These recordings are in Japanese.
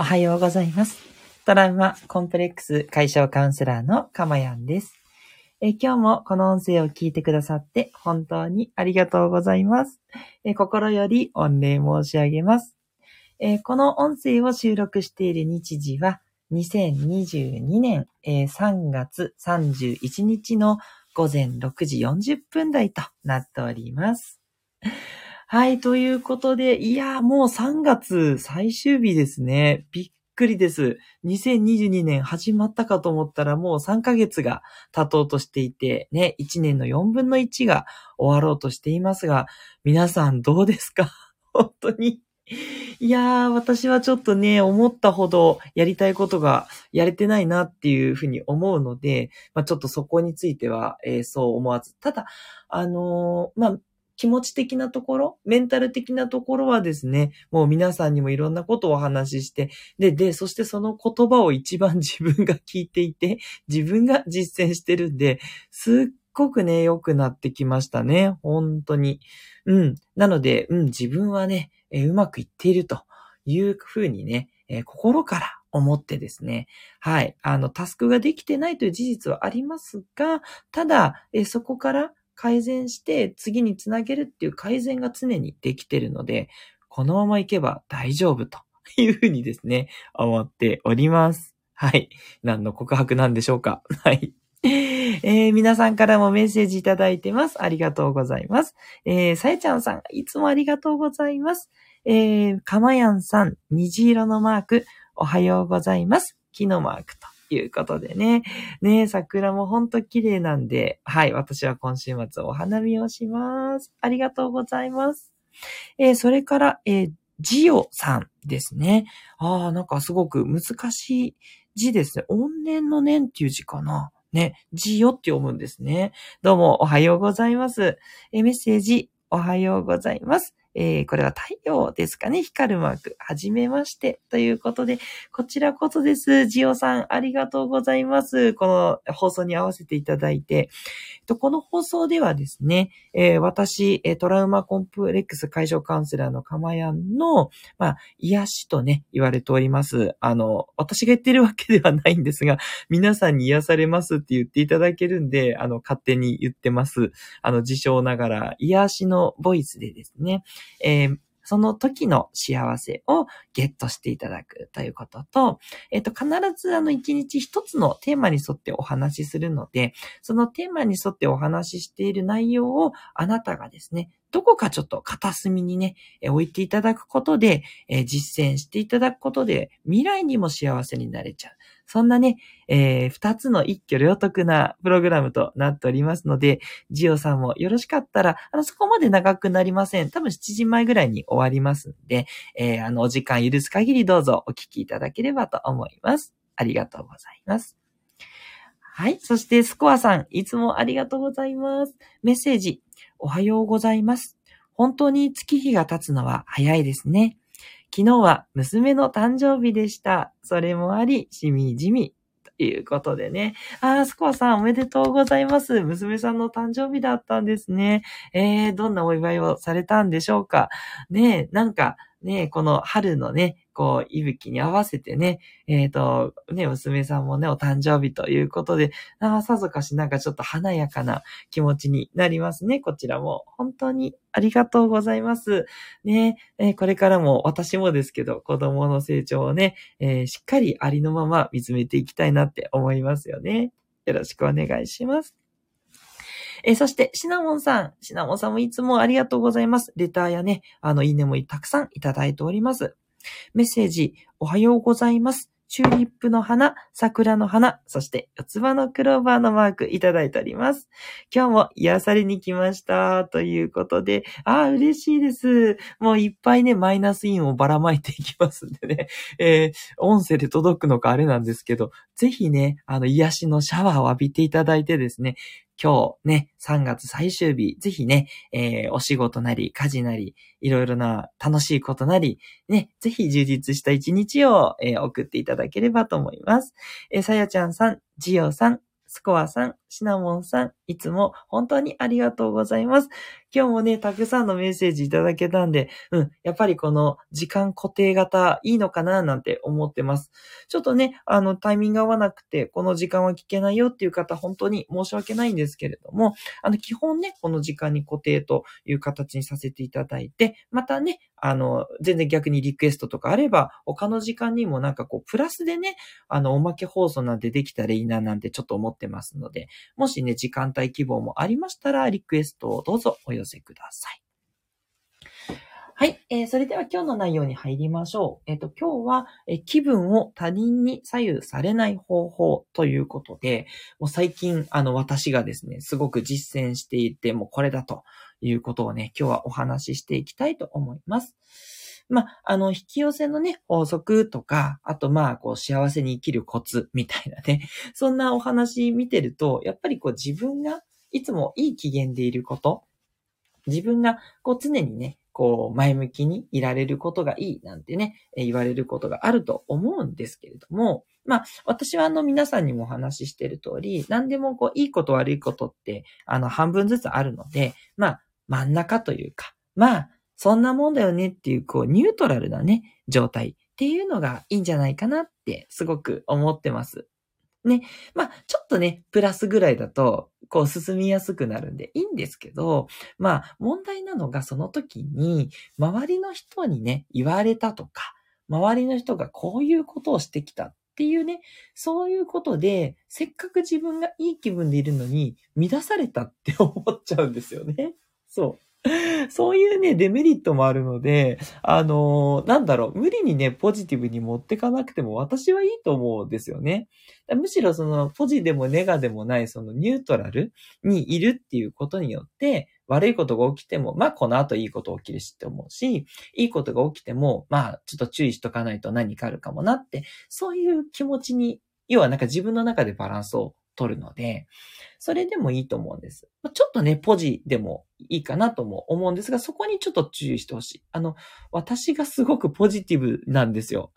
おはようございます。トラウマコンプレックス解消カウンセラーのかまやんです。今日もこの音声を聞いてくださって本当にありがとうございます。心より御礼申し上げます。この音声を収録している日時は2022年3月31日の午前6時40分台となっております。はい、ということで、いや、もう3月最終日ですね。びっくりです。2022年始まったかと思ったらもう3ヶ月が経とうとしていて、ね、1年の4分の1が終わろうとしていますが、皆さんどうですか？本当に。いやー、私はちょっとね、思ったほどやりたいことがやれてないなっていうふうに思うので、ちょっとそこについては、そう思わず。ただ、気持ち的なところ、メンタル的なところはですね、もう皆さんにもいろんなことをお話しして、で、そしてその言葉を一番自分が聞いていて、自分が実践してるんで、すっごくね、良くなってきましたね。本当に。なので、自分はね、うまくいっているというふうにね、心から思ってですね。はい。タスクができてないという事実はありますが、ただ、そこから改善して次につなげるっていう改善が常にできてるので、このままいけば大丈夫というふうにですね、思っております。はい。何の告白なんでしょうか。はい。皆さんからもメッセージいただいてます。ありがとうございます。さえちゃんさん、いつもありがとうございます。かまやんさん、虹色のマーク、おはようございます。木のマークと。いうことでね。桜もほんと綺麗なんで、はい、私は今週末お花見をします。ありがとうございます。それから、ジオさんですね。なんかすごく難しい字ですね。怨念の念っていう字かな。ね、ジオって読むんですね。どうもおはようございます。メッセージ、おはようございます。これは太陽ですかね。光るマーク、はじめましてということで、こちらこそです。ジオさん、ありがとうございます。この放送に合わせていただいて、この放送ではですね、私、トラウマコンプレックス解消カウンセラーのかまやんの、癒しとね、言われております。私が言ってるわけではないんですが、皆さんに癒されますって言っていただけるんで、勝手に言ってます。自称ながら癒しのボイスでですね、その時の幸せをゲットしていただくということと、必ず一日一つのテーマに沿ってお話しするので、そのテーマに沿ってお話ししている内容をあなたがですね、どこかちょっと片隅にね、置いていただくことで、実践していただくことで、未来にも幸せになれちゃう。そんなね、二つの一挙両得なプログラムとなっておりますので、ジオさんもよろしかったら、そこまで長くなりません。多分7時前ぐらいに終わりますんで、お時間許す限りどうぞお聞きいただければと思います。ありがとうございます。はい。そしてスコアさん、いつもありがとうございます。メッセージ、おはようございます。本当に月日が経つのは早いですね。昨日は娘の誕生日でした。それもあり、しみじみ。ということでね。スコアさん、おめでとうございます。娘さんの誕生日だったんですね。どんなお祝いをされたんでしょうか。この春のね、息吹に合わせてね、娘さんもね、お誕生日ということで、さぞかしちょっと華やかな気持ちになりますね。こちらも本当にありがとうございます。これからも私もですけど、子供の成長をね、しっかりありのまま見つめていきたいなって思いますよね。よろしくお願いします。そして、シナモンさんもいつもありがとうございます。レターやね、いいねもたくさんいただいております。メッセージ、おはようございます。チューリップの花、桜の花、そして四つ葉のクローバーのマークいただいております。今日も癒されに来ましたということで、嬉しいです。もういっぱいね、マイナスインをばらまいていきますんでね、音声で届くのかあれなんですけど、ぜひね、癒しのシャワーを浴びていただいてですね、今日ね、3月最終日、ぜひね、お仕事なり、家事なり、いろいろな楽しいことなり、ね、ぜひ充実した一日を、送っていただければと思います。さやちゃんさん、ジオさん、スコアさん、シナモンさん、いつも本当にありがとうございます。今日もね、たくさんのメッセージいただけたんで、やっぱりこの時間固定型いいのかななんて思ってます。ちょっとね、タイミング合わなくて、この時間は聞けないよっていう方、本当に申し訳ないんですけれども、基本ね、この時間に固定という形にさせていただいて、またね、全然逆にリクエストとかあれば、他の時間にもなんかこう、プラスでね、おまけ放送なんてできたらいいななんてちょっと思ってますので、もしね、時間帯希望もありましたら、リクエストをどうぞお寄せください。はい、それでは今日の内容に入りましょう。今日は、気分を他人に左右されない方法ということで、もう最近、私がですね、すごく実践していて、もうこれだということをね、今日はお話ししていきたいと思います。まあ、引き寄せのね、法則とか、あとまあ、こう、幸せに生きるコツみたいなね、そんなお話見てると、やっぱりこう、自分がいつもいい機嫌でいること、自分がこう、常にね、こう、前向きにいられることがいいなんてね、言われることがあると思うんですけれども、まあ、私は皆さんにもお話ししている通り、何でもこう、いいこと悪いことって、半分ずつあるので、まあ、真ん中というか、まあ、そんなもんだよねっていう、こう、ニュートラルなね、状態っていうのがいいんじゃないかなって、すごく思ってます。ね。まあ、ちょっとね、プラスぐらいだと、こう進みやすくなるんでいいんですけど、まあ問題なのがその時に周りの人にね、言われたとか、周りの人がこういうことをしてきたっていうね、そういうことで、せっかく自分がいい気分でいるのに乱されたって思っちゃうんですよね。そう。そういうね、デメリットもあるので、無理にね、ポジティブに持ってかなくても私はいいと思うんですよね。むしろその、ポジでもネガでもない、そのニュートラルにいるっていうことによって、悪いことが起きても、まあ、この後いいこと起きるしって思うし、いいことが起きても、まあ、ちょっと注意しとかないと何かあるかもなって、そういう気持ちに、要はなんか自分の中でバランスを取るので、それでもいいと思うんです。ちょっとね、ポジでもいいかなとも思うんですが、そこにちょっと注意してほしい。私がすごくポジティブなんですよ。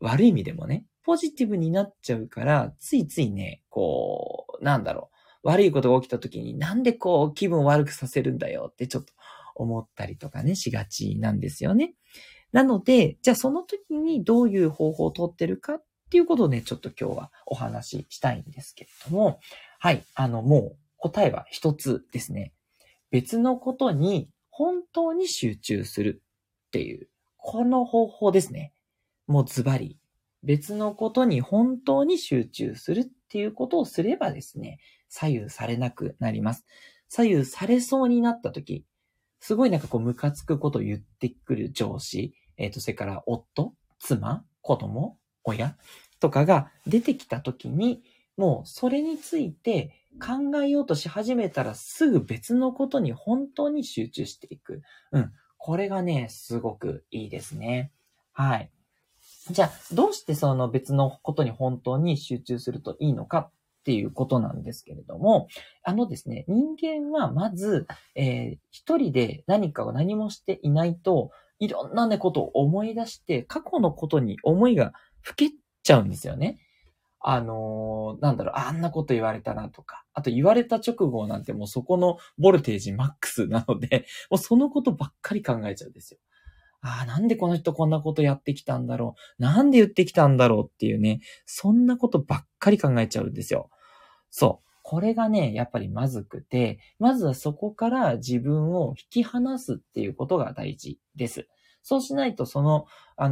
悪い意味でもね、ポジティブになっちゃうから、ついついね、こう、悪いことが起きた時になんでこう気分悪くさせるんだよってちょっと思ったりとかね、しがちなんですよね。なので、じゃあその時にどういう方法をとってるかっていうことをね、ちょっと今日はお話ししたいんですけれども、はい、もう答えは一つですね。別のことに本当に集中するっていう、この方法ですね。もうズバリ。別のことに本当に集中するっていうことをすればですね、左右されなくなります。左右されそうになった時、すごいなんかこうムカつくことを言ってくる上司、それから夫、妻、子供、親とかが出てきた時に、もうそれについて考えようとし始めたらすぐ別のことに本当に集中していく。これがね、すごくいいですね。はい。じゃあ、どうしてその別のことに本当に集中するといいのかっていうことなんですけれども、ですね、人間はまず、一人で何かを何もしていないと、いろんなね、ことを思い出して、過去のことに思いがふけっちゃうんですよね。あんなこと言われたなとか、あと言われた直後なんてもうそこのボルテージマックスなので、もうそのことばっかり考えちゃうんですよ。なんでこの人こんなことやってきたんだろう、なんで言ってきたんだろうっていうね、そんなことばっかり考えちゃうんですよ。そう。これがね、やっぱりまずくて、まずはそこから自分を引き離すっていうことが大事です。そうしないとその、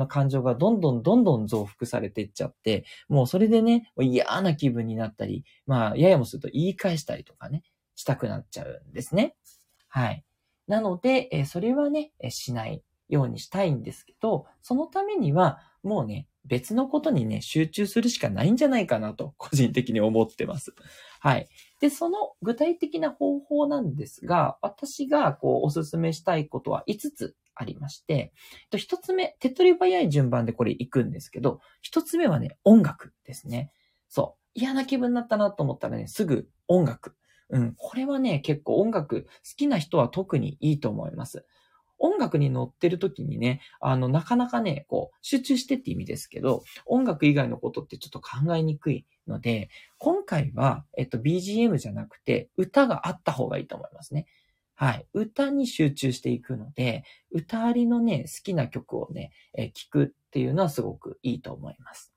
感情がどんどん増幅されていっちゃって、もうそれでね、嫌な気分になったり、まあ、ややもすると言い返したりとかね、したくなっちゃうんですね。はい。なので、それはね、しないようにしたいんですけど、そのためには、もうね、別のことにね、集中するしかないんじゃないかなと、個人的に思ってます。はい。で、その具体的な方法なんですが、私がこう、おすすめしたいことは5つ。ありまして、一つ目、手っ取り早い順番でこれ行くんですけど、一つ目はね、音楽ですね。そう。嫌な気分になったなと思ったらね、すぐ音楽。これはね、結構音楽、好きな人は特にいいと思います。音楽に乗ってる時にね、なかなかね、こう、集中してって意味ですけど、音楽以外のことってちょっと考えにくい。ので、今回は、BGM じゃなくて、歌があった方がいいと思いますね。はい。歌に集中していくので、歌ありのね、好きな曲をね、聴くっていうのはすごくいいと思います。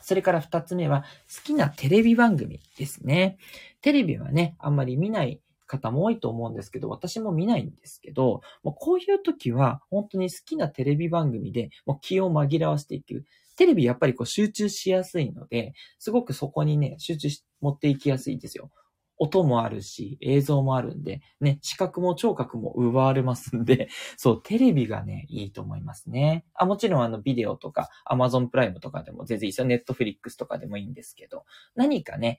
それから二つ目は、好きなテレビ番組ですね。テレビはね、あんまり見ない方も多いと思うんですけど、私も見ないんですけど、もうこういう時は、本当に好きなテレビ番組でもう気を紛らわしていく。テレビやっぱりこう集中しやすいので、すごくそこにね、集中し、持っていきやすいですよ。音もあるし、映像もあるんで、ね、視覚も聴覚も奪われますんで、そう、テレビがね、いいと思いますね。もちろんビデオとか、Amazon プライムとかでも全然いいですよ。Netflix とかでもいいんですけど、何かね、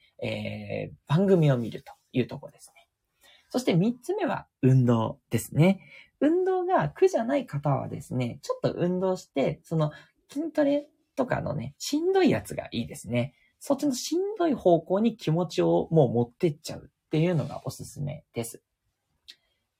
番組を見るというところですね。そして3つ目は、運動ですね。運動が苦じゃない方はですね、ちょっと運動して、筋トレとかのね、しんどいやつがいいですね。そっちのしんどい方向に気持ちをもう持ってっちゃうっていうのがおすすめです。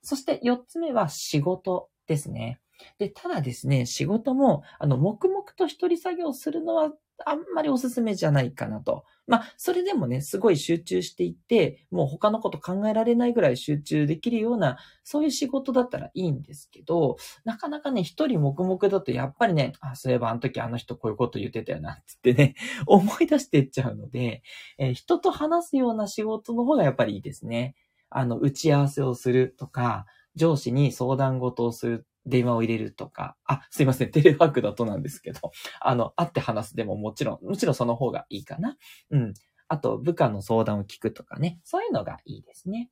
そして4つ目は仕事ですね。で、ただですね、仕事も、黙々と一人作業するのはあんまりおすすめじゃないかなと。まあ、それでもね、すごい集中していて、もう他のこと考えられないぐらい集中できるような、そういう仕事だったらいいんですけど、なかなかね、一人黙々だとやっぱりね、そういえばあの時あの人こういうこと言ってたよな、つってね、思い出していっちゃうので、人と話すような仕事の方がやっぱりいいですね。打ち合わせをするとか、上司に相談事をする、電話を入れるとか、すいません、テレワークだとなんですけど、会って話すでももちろんその方がいいかな。うん。あと、部下の相談を聞くとかね、そういうのがいいですね。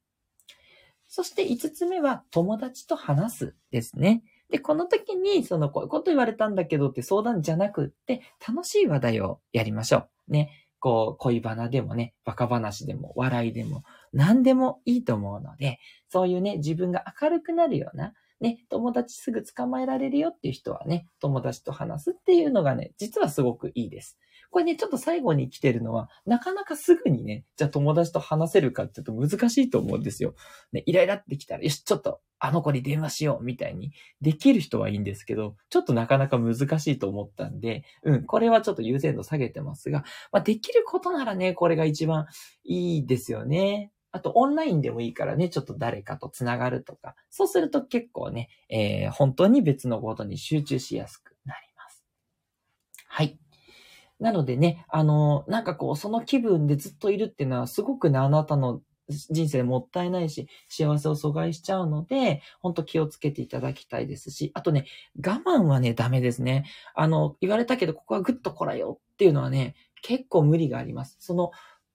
そして5つ目は、友達と話すですね。で、この時に、こういうこと言われたんだけどって相談じゃなくって、楽しい話題をやりましょう。ね。こう、恋バナでもね、バカ話でも、笑いでも、何でもいいと思うので、そういうね、自分が明るくなるような、ね、友達すぐ捕まえられるよっていう人はね、友達と話すっていうのがね、実はすごくいいです。これね、ちょっと最後に来てるのは、なかなかすぐにね、じゃあ友達と話せるかってちょっと難しいと思うんですよ。ね、イライラってきたら、よし、ちょっとあの子に電話しようみたいにできる人はいいんですけど、ちょっとなかなか難しいと思ったんで、うん、これはちょっと優先度下げてますが、まあ、できることならね、これが一番いいですよね。あと、オンラインでもいいからね、ちょっと誰かとつながるとか、そうすると結構ね、本当に別のことに集中しやすくなります。はい。なのでね、なんかこう、その気分でずっといるっていうのは、すごくね、あなたの人生もったいないし、幸せを阻害しちゃうので、本当気をつけていただきたいですし、あとね、我慢はね、ダメですね。言われたけど、ここはぐっとこらえようっていうのはね、結構無理があります。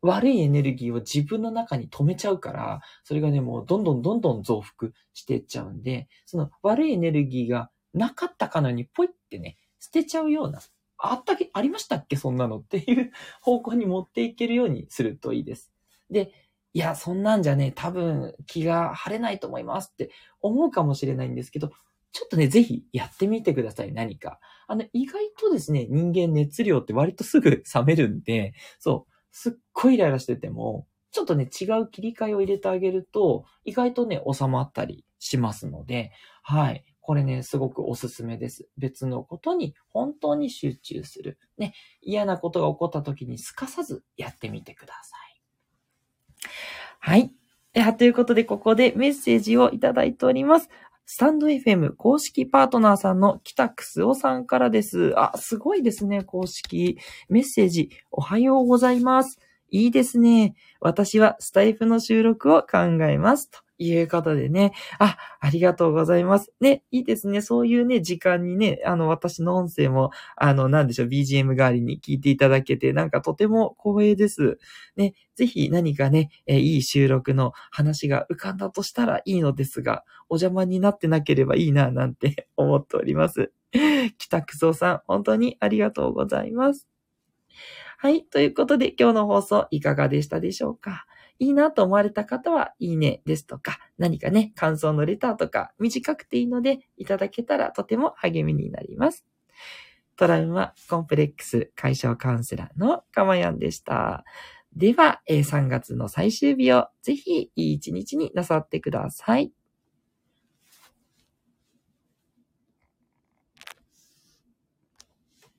悪いエネルギーを自分の中に止めちゃうから、それがね、もうどんどん増幅していっちゃうんで、その悪いエネルギーがなかったかのようにポイってね、捨てちゃうような、ありましたっけそんなのっていう方向に持っていけるようにするといいです。で、いや、そんなんじゃね、多分気が晴れないと思いますって思うかもしれないんですけど、ちょっとね、ぜひやってみてください、何か。意外とですね、人間熱量って割とすぐ冷めるんで、そう。すっごいイライラしてても、ちょっとね、違う切り替えを入れてあげると、意外とね、収まったりしますので、はい。これね、すごくおすすめです。別のことに本当に集中する。ね、嫌なことが起こった時にすかさずやってみてください。はい。ということで、ここでメッセージをいただいております。スタンド FM 公式パートナーさんの北楠雄さんからです。すごいですね、公式。メッセージ、おはようございます。いいですね。私はスタイフの収録を考えます。ということでね。ありがとうございます。ね、いいですね。そういうね、時間にね、私の音声も、BGM 代わりに聞いていただけて、なんかとても光栄です。ね、ぜひ何かね、いい収録の話が浮かんだとしたらいいのですが、お邪魔になってなければいいな、なんて思っております。北楠雄さん、本当にありがとうございます。はい。ということで、今日の放送いかがでしたでしょうか？いいなと思われた方は、いいねですとか、何かね、感想のレターとか、短くていいので、いただけたらとても励みになります。トラウマ・コンプレックス解消カウンセラーのかまやんでした。では、3月の最終日をぜひ、いい一日になさってください。